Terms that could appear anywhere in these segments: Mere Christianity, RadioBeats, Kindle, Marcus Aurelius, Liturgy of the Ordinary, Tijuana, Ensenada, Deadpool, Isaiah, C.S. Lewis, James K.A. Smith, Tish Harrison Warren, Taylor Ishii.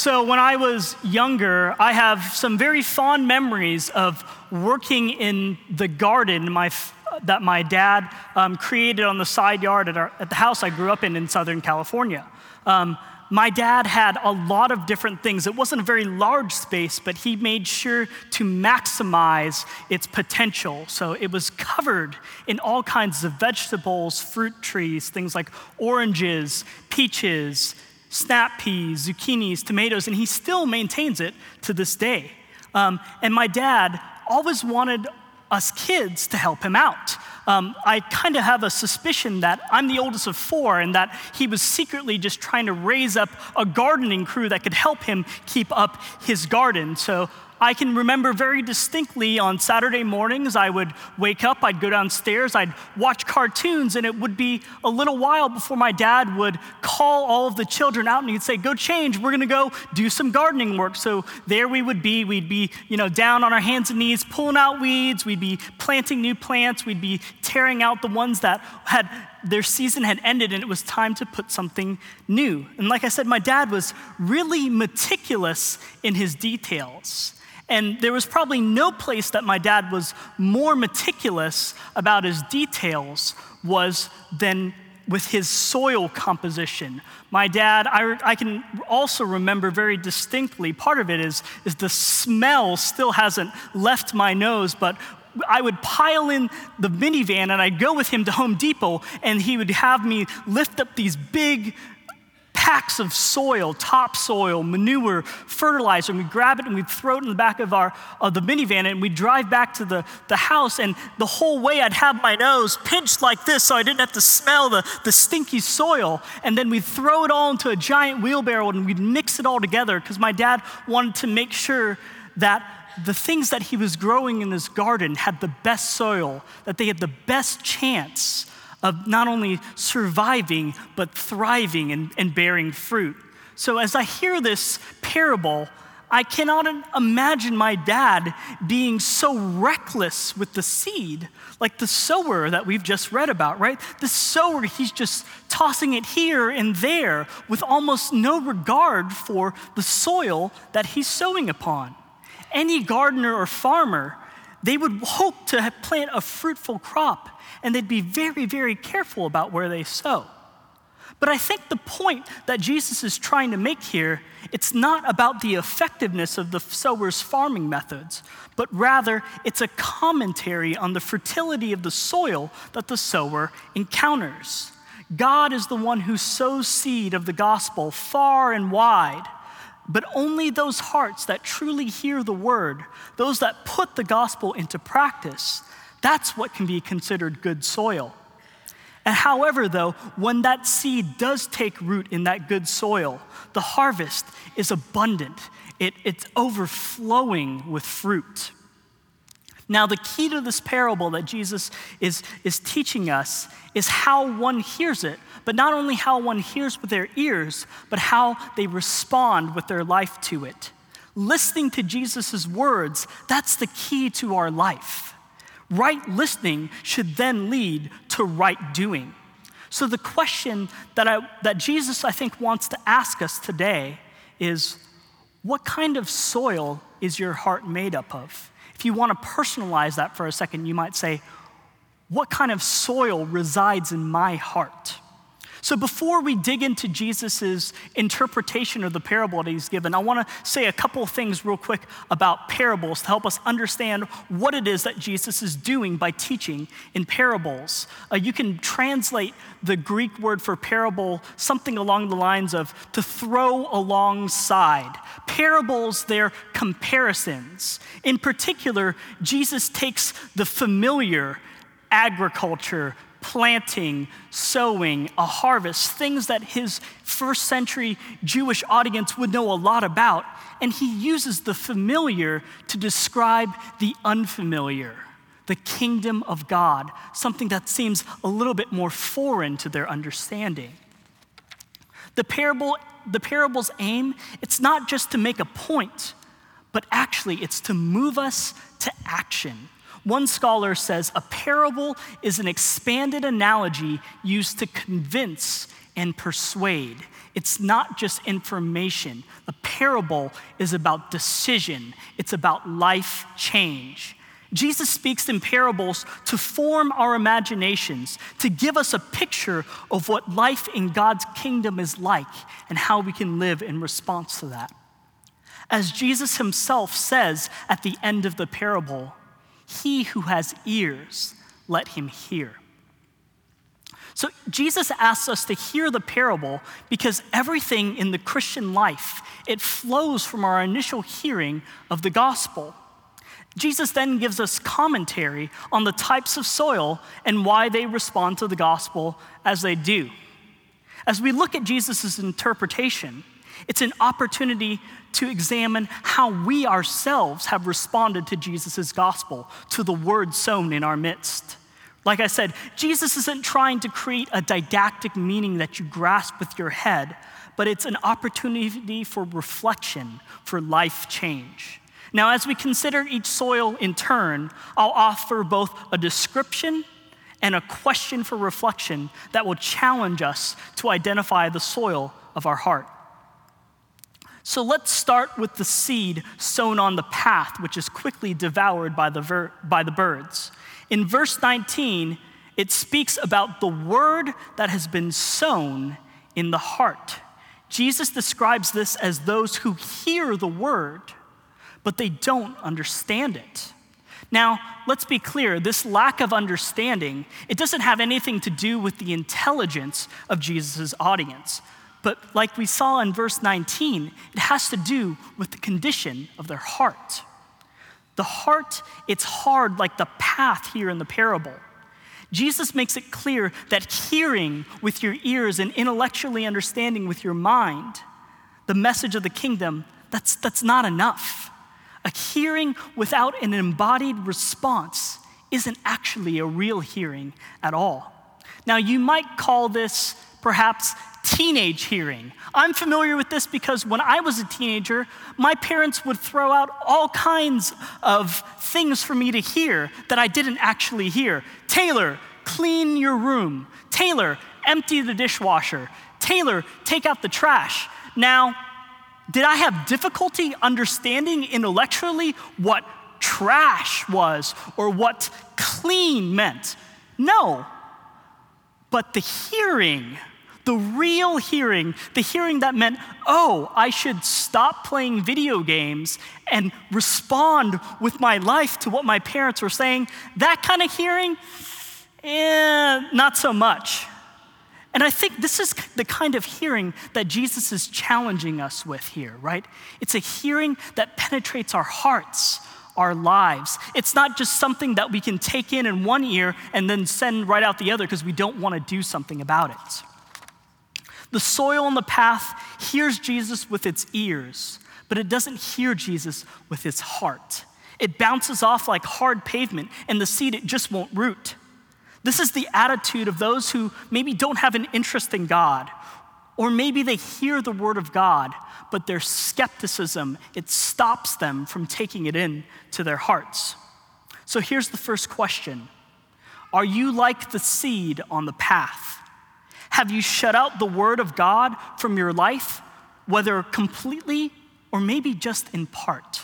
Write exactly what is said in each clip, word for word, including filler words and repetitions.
So when I was younger, I have some very fond memories of working in the garden my that my dad um, created on the side yard at, our, at the house I grew up in in Southern California. Um, my dad had a lot of different things. It wasn't a very large space, but he made sure to maximize its potential. So it was covered in all kinds of vegetables, fruit trees, things like oranges, peaches, snap peas, zucchinis, tomatoes, and he still maintains it to this day. Um, and my dad always wanted us kids to help him out. Um, I kind of have a suspicion that I'm the oldest of four and that he was secretly just trying to raise up a gardening crew that could help him keep up his garden. So I can remember very distinctly on Saturday mornings, I would wake up, I'd go downstairs, I'd watch cartoons, and it would be a little while before my dad would call all of the children out and he'd say, go change, we're gonna go do some gardening work. So there we would be, we'd be you know, down on our hands and knees, pulling out weeds, we'd be planting new plants, we'd be tearing out the ones that had, their season had ended and it was time to put something new. And like I said, my dad was really meticulous in his details. And there was probably no place that my dad was more meticulous about his details was than with his soil composition. My dad, I, I can also remember very distinctly, part of it is, is the smell still hasn't left my nose, but I would pile in the minivan and I'd go with him to Home Depot and he would have me lift up these big packs of soil, topsoil, manure, fertilizer, and we'd grab it and we'd throw it in the back of our of the minivan and we'd drive back to the, the house, and the whole way I'd have my nose pinched like this so I didn't have to smell the, the stinky soil, and then we'd throw it all into a giant wheelbarrow and we'd mix it all together because my dad wanted to make sure that the things that he was growing in his garden had the best soil, that they had the best chance of not only surviving, but thriving and, and bearing fruit. So as I hear this parable, I cannot imagine my dad being so reckless with the seed, like the sower that we've just read about, right? The sower, he's just tossing it here and there with almost no regard for the soil that he's sowing upon. Any gardener or farmer, they would hope to plant a fruitful crop, and they'd be very, very careful about where they sow. But I think the point that Jesus is trying to make here, it's not about the effectiveness of the sower's farming methods, but rather it's a commentary on the fertility of the soil that the sower encounters. God is the one who sows seed of the gospel far and wide, but only those hearts that truly hear the word, those that put the gospel into practice, that's what can be considered good soil. And however, though, when that seed does take root in that good soil, the harvest is abundant. It, it's overflowing with fruit. Now, the key to this parable that Jesus is, is teaching us is how one hears it, but not only how one hears with their ears, but how they respond with their life to it. Listening to Jesus' words, that's the key to our life. Right listening should then lead to right doing. So the question that I, that Jesus, I think, wants to ask us today is, what kind of soil is your heart made up of? If you want to personalize that for a second, you might say, what kind of soil resides in my heart? So before we dig into Jesus's interpretation of the parable that he's given, I want to say a couple of things real quick about parables to help us understand what it is that Jesus is doing by teaching in parables. Uh, you can translate the Greek word for parable something along the lines of to throw alongside. Parables, they're comparisons. In particular, Jesus takes the familiar agriculture, planting, sowing, a harvest, things that his first century Jewish audience would know a lot about, and he uses the familiar to describe the unfamiliar, the kingdom of God, something that seems a little bit more foreign to their understanding. The parable, the parable's aim, it's not just to make a point, but actually it's to move us to action. One scholar says a parable is an expanded analogy used to convince and persuade. It's not just information. The parable is about decision. It's about life change. Jesus speaks in parables to form our imaginations, to give us a picture of what life in God's kingdom is like and how we can live in response to that. As Jesus himself says at the end of the parable, "He who has ears, let him hear." So Jesus asks us to hear the parable because everything in the Christian life, it flows from our initial hearing of the gospel. Jesus then gives us commentary on the types of soil and why they respond to the gospel as they do. As we look at Jesus' interpretation, it's an opportunity to examine how we ourselves have responded to Jesus' gospel, to the word sown in our midst. Like I said, Jesus isn't trying to create a didactic meaning that you grasp with your head, but it's an opportunity for reflection, for life change. Now, as we consider each soil in turn, I'll offer both a description and a question for reflection that will challenge us to identify the soil of our heart. So let's start with the seed sown on the path, which is quickly devoured by the, ver- by the birds. In verse nineteen, it speaks about the word that has been sown in the heart. Jesus describes this as those who hear the word, but they don't understand it. Now, let's be clear, this lack of understanding, it doesn't have anything to do with the intelligence of Jesus' audience. But like we saw in verse nineteen, it has to do with the condition of their heart. The heart, it's hard like the path here in the parable. Jesus makes it clear that hearing with your ears and intellectually understanding with your mind, the message of the kingdom, that's, that's not enough. A hearing without an embodied response isn't actually a real hearing at all. Now, you might call this perhaps teenage hearing. I'm familiar with this because when I was a teenager, my parents would throw out all kinds of things for me to hear that I didn't actually hear. Taylor, clean your room. Taylor, empty the dishwasher. Taylor, take out the trash. Now, did I have difficulty understanding intellectually what trash was or what clean meant? No. But the hearing, the real hearing, the hearing that meant, oh, I should stop playing video games and respond with my life to what my parents were saying, that kind of hearing, eh, not so much. And I think this is the kind of hearing that Jesus is challenging us with here, right? It's a hearing that penetrates our hearts, our lives. It's not just something that we can take in in one ear and then send right out the other because we don't want to do something about it. The soil on the path hears Jesus with its ears, but it doesn't hear Jesus with its heart. It bounces off like hard pavement, and the seed, it just won't root. This is the attitude of those who maybe don't have an interest in God, or maybe they hear the word of God, but their skepticism, it stops them from taking it in to their hearts. So here's the first question. Are you like the seed on the path? Have you shut out the word of God from your life, whether completely or maybe just in part?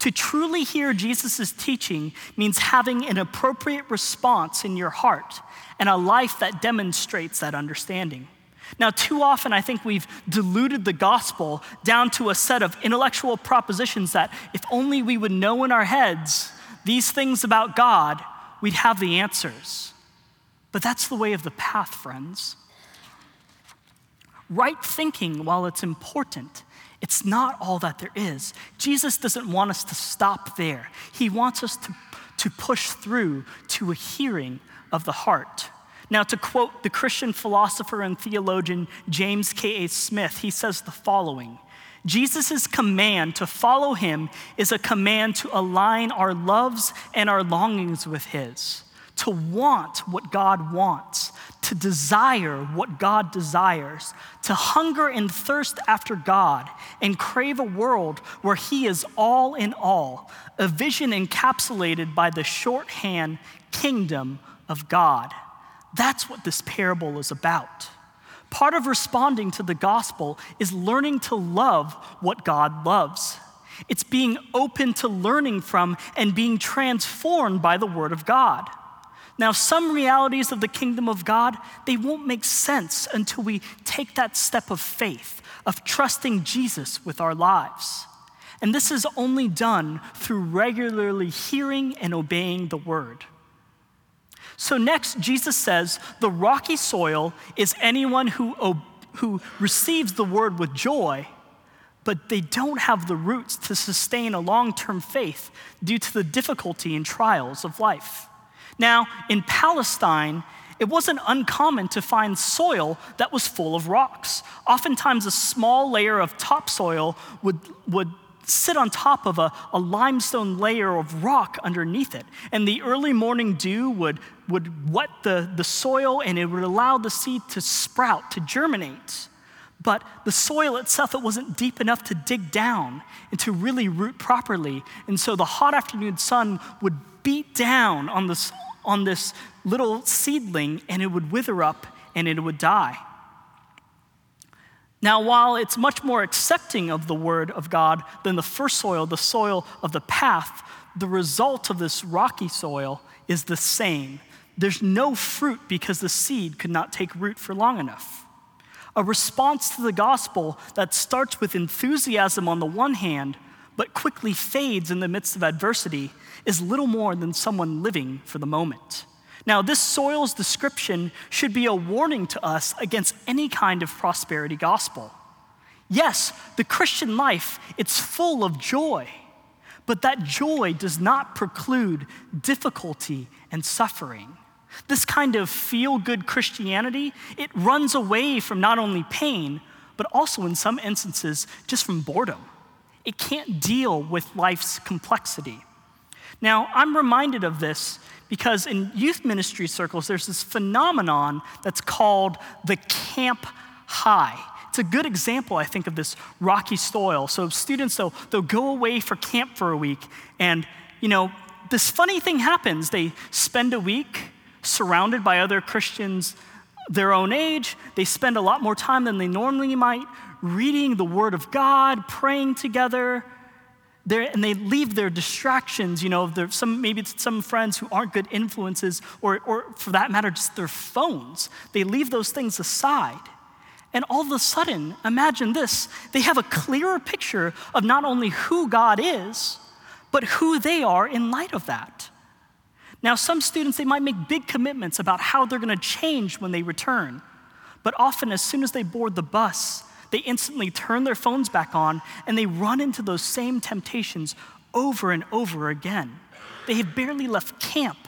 To truly hear Jesus' teaching means having an appropriate response in your heart and a life that demonstrates that understanding. Now, too often, I think we've diluted the gospel down to a set of intellectual propositions that if only we would know in our heads these things about God, we'd have the answers. But that's the way of the path, friends. Right thinking, while it's important, it's not all that there is. Jesus doesn't want us to stop there. He wants us to, to push through to a hearing of the heart. Now, to quote the Christian philosopher and theologian James K A Smith, he says the following: Jesus' command to follow him is a command to align our loves and our longings with his, to want what God wants, to desire what God desires, to hunger and thirst after God and crave a world where he is all in all, a vision encapsulated by the shorthand kingdom of God. That's what this parable is about. Part of responding to the gospel is learning to love what God loves. It's being open to learning from and being transformed by the word of God. Now, some realities of the kingdom of God, they won't make sense until we take that step of faith, of trusting Jesus with our lives. And this is only done through regularly hearing and obeying the word. So next, Jesus says, the rocky soil is anyone who, ob- who receives the word with joy, but they don't have the roots to sustain a long-term faith due to the difficulty and trials of life. Now, in Palestine, it wasn't uncommon to find soil that was full of rocks. Oftentimes, a small layer of topsoil would, would sit on top of a, a limestone layer of rock underneath it. And the early morning dew would, would wet the, the soil, and it would allow the seed to sprout, to germinate. But the soil itself, it wasn't deep enough to dig down and to really root properly. And so the hot afternoon sun would beat down on this, on this little seedling, and it would wither up and it would die. Now, while it's much more accepting of the word of God than the first soil, the soil of the path, the result of this rocky soil is the same. There's no fruit because the seed could not take root for long enough. A response to the gospel that starts with enthusiasm on the one hand, but quickly fades in the midst of adversity, is little more than someone living for the moment. Now, this soil's description should be a warning to us against any kind of prosperity gospel. Yes, the Christian life, it's full of joy, but that joy does not preclude difficulty and suffering. This kind of feel-good Christianity, it runs away from not only pain, but also in some instances just from boredom. It can't deal with life's complexity. Now, I'm reminded of this because in youth ministry circles, there's this phenomenon that's called the camp high. It's a good example, I think, of this rocky soil. So students, they'll, they'll go away for camp for a week, and, you know, this funny thing happens. They spend a week surrounded by other Christians their own age. They spend a lot more time than they normally might reading the Word of God, praying together. They're, and they leave their distractions, you know, some, maybe it's some friends who aren't good influences, or, or for that matter, just their phones. They leave those things aside. And all of a sudden, imagine this, they have a clearer picture of not only who God is, but who they are in light of that. Now, some students, they might make big commitments about how they're going to change when they return. But often, as soon as they board the bus, they instantly turn their phones back on, and they run into those same temptations over and over again. They have barely left camp,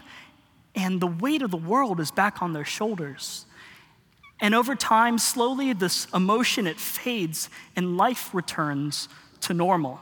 and the weight of the world is back on their shoulders. And over time, slowly, this emotion, it fades, and life returns to normal.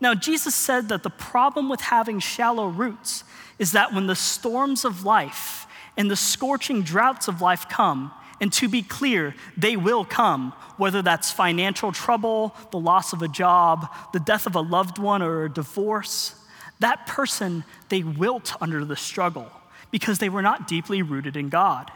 Now, Jesus said that the problem with having shallow roots is that when the storms of life and the scorching droughts of life come, and to be clear, they will come, whether that's financial trouble, the loss of a job, the death of a loved one, or a divorce. That person, they wilt under the struggle because they were not deeply rooted in God.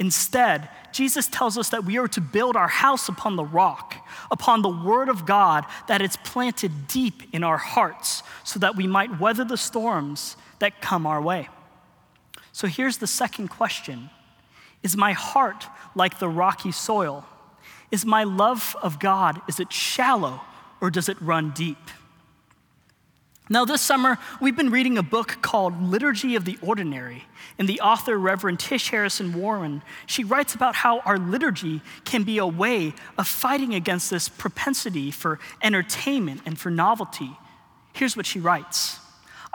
Instead, Jesus tells us that we are to build our house upon the rock, upon the word of God that is planted deep in our hearts so that we might weather the storms that come our way. So here's the second question. Is my heart like the rocky soil? Is my love of God, is it shallow or does it run deep? Now this summer, we've been reading a book called Liturgy of the Ordinary, and the author, Reverend Tish Harrison Warren, she writes about how our liturgy can be a way of fighting against this propensity for entertainment and for novelty. Here's what she writes.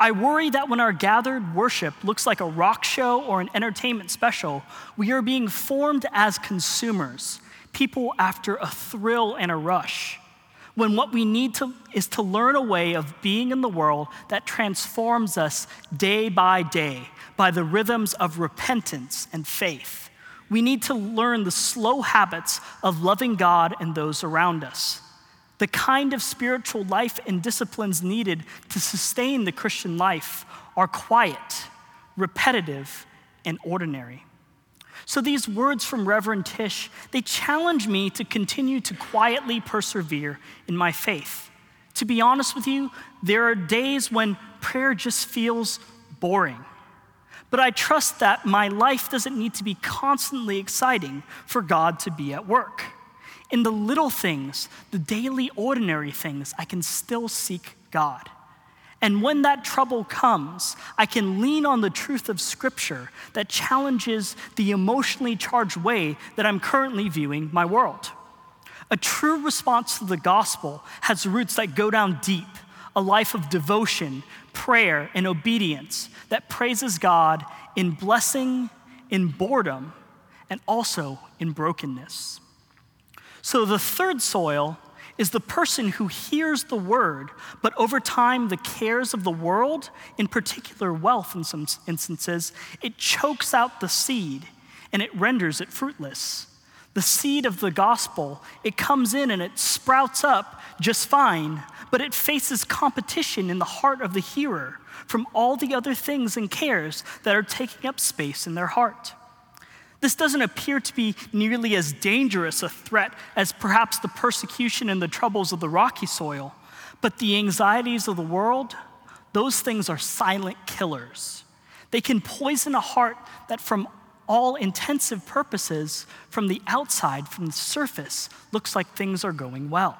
I worry that when our gathered worship looks like a rock show or an entertainment special, we are being formed as consumers, people after a thrill and a rush, when what we need to is to learn a way of being in the world that transforms us day by day by the rhythms of repentance and faith. We need to learn the slow habits of loving God and those around us. The kind of spiritual life and disciplines needed to sustain the Christian life are quiet, repetitive, and ordinary. So these words from Reverend Tish, they challenge me to continue to quietly persevere in my faith. To be honest with you, there are days when prayer just feels boring. But I trust that my life doesn't need to be constantly exciting for God to be at work. In the little things, the daily ordinary things, I can still seek God. And when that trouble comes, I can lean on the truth of Scripture that challenges the emotionally charged way that I'm currently viewing my world. A true response to the gospel has roots that go down deep, a life of devotion, prayer, and obedience that praises God in blessing, in boredom, and also in brokenness. So the third soil is the person who hears the word, but over time, the cares of the world, in particular wealth in some instances, it chokes out the seed and it renders it fruitless. The seed of the gospel, it comes in and it sprouts up just fine, but it faces competition in the heart of the hearer from all the other things and cares that are taking up space in their heart. This doesn't appear to be nearly as dangerous a threat as perhaps the persecution and the troubles of the rocky soil, but the anxieties of the world, those things are silent killers. They can poison a heart that from all intensive purposes, from the outside, from the surface, looks like things are going well.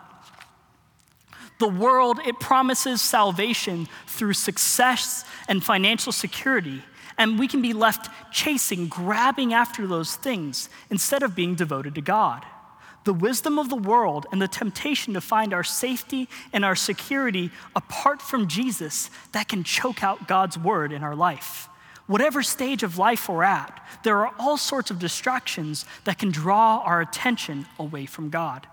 The world, it promises salvation through success and financial security, and we can be left chasing, grabbing after those things instead of being devoted to God. The wisdom of the world and the temptation to find our safety and our security apart from Jesus, that can choke out God's word in our life. Whatever stage of life we're at, there are all sorts of distractions that can draw our attention away from God.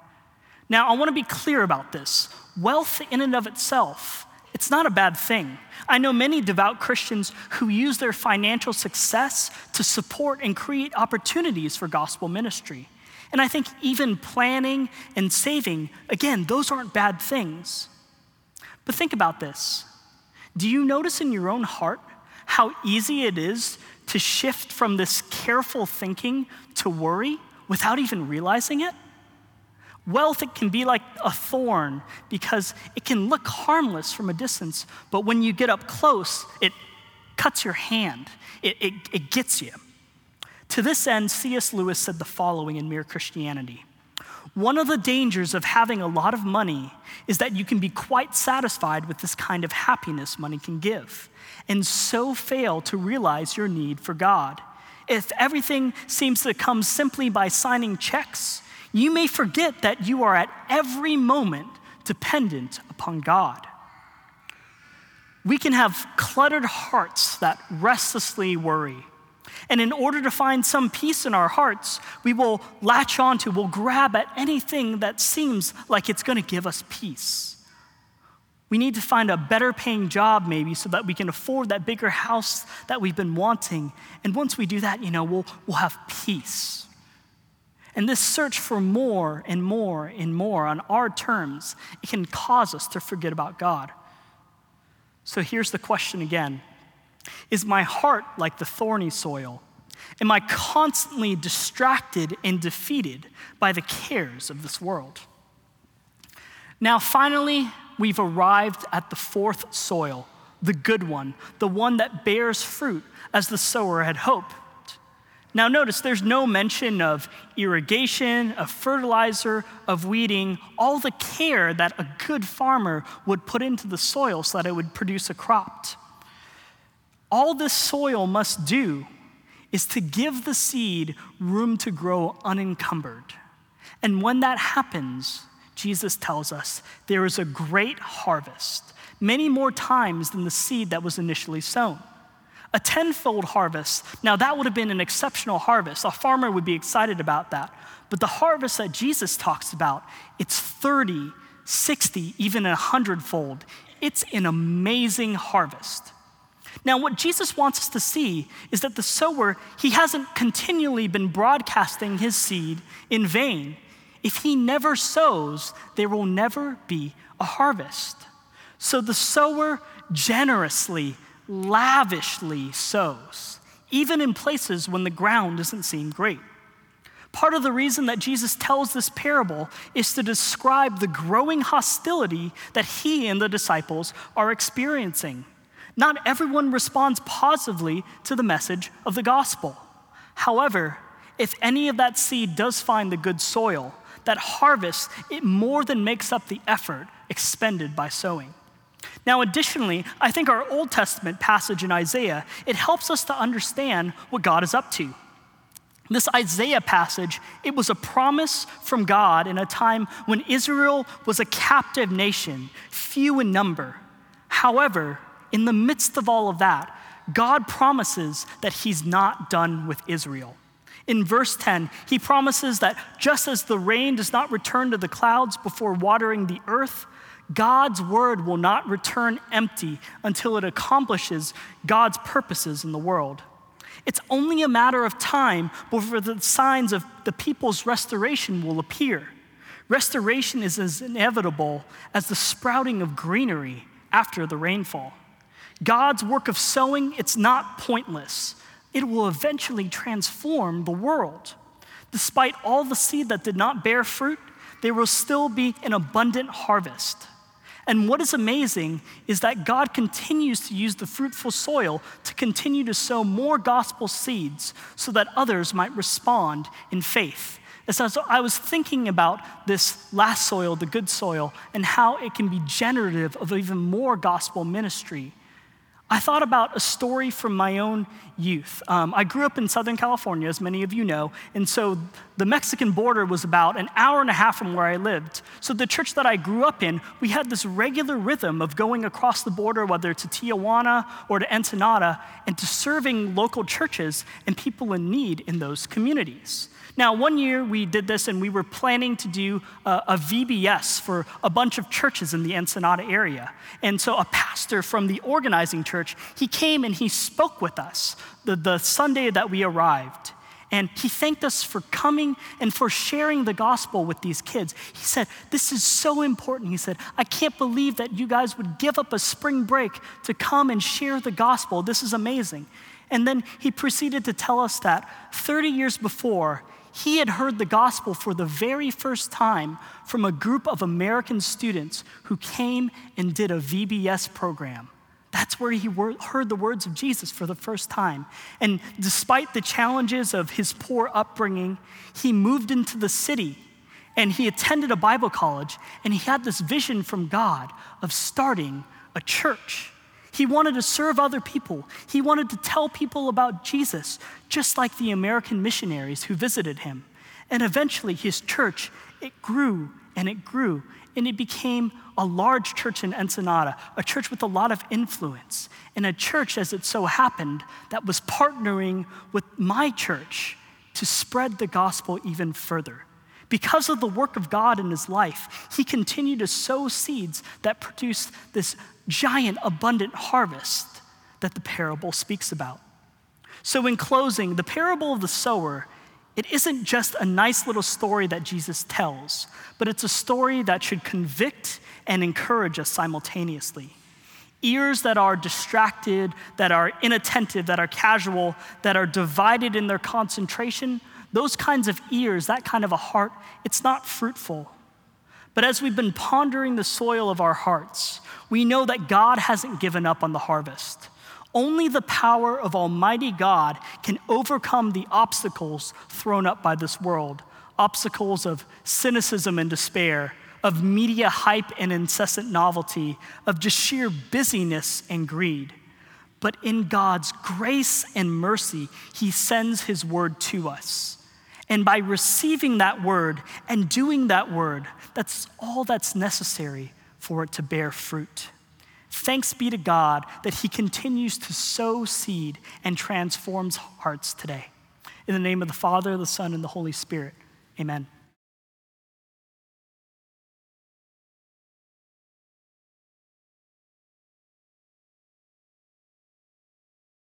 Now, I want to be clear about this. Wealth in and of itself, it's not a bad thing. I know many devout Christians who use their financial success to support and create opportunities for gospel ministry. And I think even planning and saving, again, those aren't bad things. But think about this. Do you notice in your own heart how easy it is to shift from this careful thinking to worry without even realizing it? Wealth, it can be like a thorn because it can look harmless from a distance, but when you get up close, it cuts your hand. It, it, it gets you. To this end, C S Lewis said the following in Mere Christianity. One of the dangers of having a lot of money is that you can be quite satisfied with this kind of happiness money can give, and so fail to realize your need for God. If everything seems to come simply by signing checks, you may forget that you are at every moment dependent upon God. We can have cluttered hearts that restlessly worry. And in order to find some peace in our hearts, we will latch onto, we'll grab at anything that seems like it's going to give us peace. We need to find a better paying job maybe so that we can afford that bigger house that we've been wanting. And once we do that, you know, we'll, we'll have peace. And this search for more and more and more on our terms, it can cause us to forget about God. So here's the question again. Is my heart like the thorny soil? Am I constantly distracted and defeated by the cares of this world? Now, finally, we've arrived at the fourth soil, the good one, the one that bears fruit as the sower had hoped. Now notice, there's no mention of irrigation, of fertilizer, of weeding, all the care that a good farmer would put into the soil so that it would produce a crop. All this soil must do is to give the seed room to grow unencumbered. And when that happens, Jesus tells us, there is a great harvest, many more times than the seed that was initially sown. A tenfold harvest. Now that would have been an exceptional harvest. A farmer would be excited about that. But the harvest that Jesus talks about, it's thirty, sixty, even a hundredfold. It's an amazing harvest. Now what Jesus wants us to see is that the sower, he hasn't continually been broadcasting his seed in vain. If he never sows, there will never be a harvest. So the sower generously, lavishly sows, even in places when the ground doesn't seem great. Part of the reason that Jesus tells this parable is to describe the growing hostility that he and the disciples are experiencing. Not everyone responds positively to the message of the gospel. However, if any of that seed does find the good soil, that harvest, it more than makes up the effort expended by sowing. Now, additionally, I think our Old Testament passage in Isaiah, it helps us to understand what God is up to. This Isaiah passage, it was a promise from God in a time when Israel was a captive nation, few in number. However, in the midst of all of that, God promises that he's not done with Israel. In verse ten, he promises that just as the rain does not return to the clouds before watering the earth, God's word will not return empty until it accomplishes God's purposes in the world. It's only a matter of time before the signs of the people's restoration will appear. Restoration is as inevitable as the sprouting of greenery after the rainfall. God's work of sowing, it's not pointless. It will eventually transform the world. Despite all the seed that did not bear fruit, there will still be an abundant harvest. And what is amazing is that God continues to use the fruitful soil to continue to sow more gospel seeds so that others might respond in faith. And so I was thinking about this last soil, the good soil, and how it can be generative of even more gospel ministry. I thought about a story from my own youth. Um, I grew up in Southern California, as many of you know, and so the Mexican border was about an hour and a half from where I lived. So the church that I grew up in, we had this regular rhythm of going across the border, whether to Tijuana or to Ensenada, and to serving local churches and people in need in those communities. Now, one year we did this, and we were planning to do a, a V B S for a bunch of churches in the Ensenada area. And so a pastor from the organizing church, he came and he spoke with us the, the Sunday that we arrived. And he thanked us for coming and for sharing the gospel with these kids. He said, "This is so important." He said, "I can't believe that you guys would give up a spring break to come and share the gospel. This is amazing." And then he proceeded to tell us that thirty years before, he had heard the gospel for the very first time from a group of American students who came and did a V B S program. That's where he heard the words of Jesus for the first time. And despite the challenges of his poor upbringing, he moved into the city and he attended a Bible college, and he had this vision from God of starting a church. He wanted to serve other people. He wanted to tell people about Jesus, just like the American missionaries who visited him. And eventually his church, it grew and it grew, and it became a large church in Ensenada, a church with a lot of influence, and a church, as it so happened, that was partnering with my church to spread the gospel even further. Because of the work of God in his life, he continued to sow seeds that produced this giant, abundant harvest that the parable speaks about. So in closing, the parable of the sower, it isn't just a nice little story that Jesus tells, but it's a story that should convict and encourage us simultaneously. Ears that are distracted, that are inattentive, that are casual, that are divided in their concentration, those kinds of ears, that kind of a heart, it's not fruitful. But as we've been pondering the soil of our hearts, we know that God hasn't given up on the harvest. Only the power of Almighty God can overcome the obstacles thrown up by this world, obstacles of cynicism and despair, of media hype and incessant novelty, of just sheer busyness and greed. But in God's grace and mercy, he sends his word to us. And by receiving that word and doing that word, that's all that's necessary for it to bear fruit. Thanks be to God that he continues to sow seed and transforms hearts today. In the name of the Father, the Son, and the Holy Spirit, amen.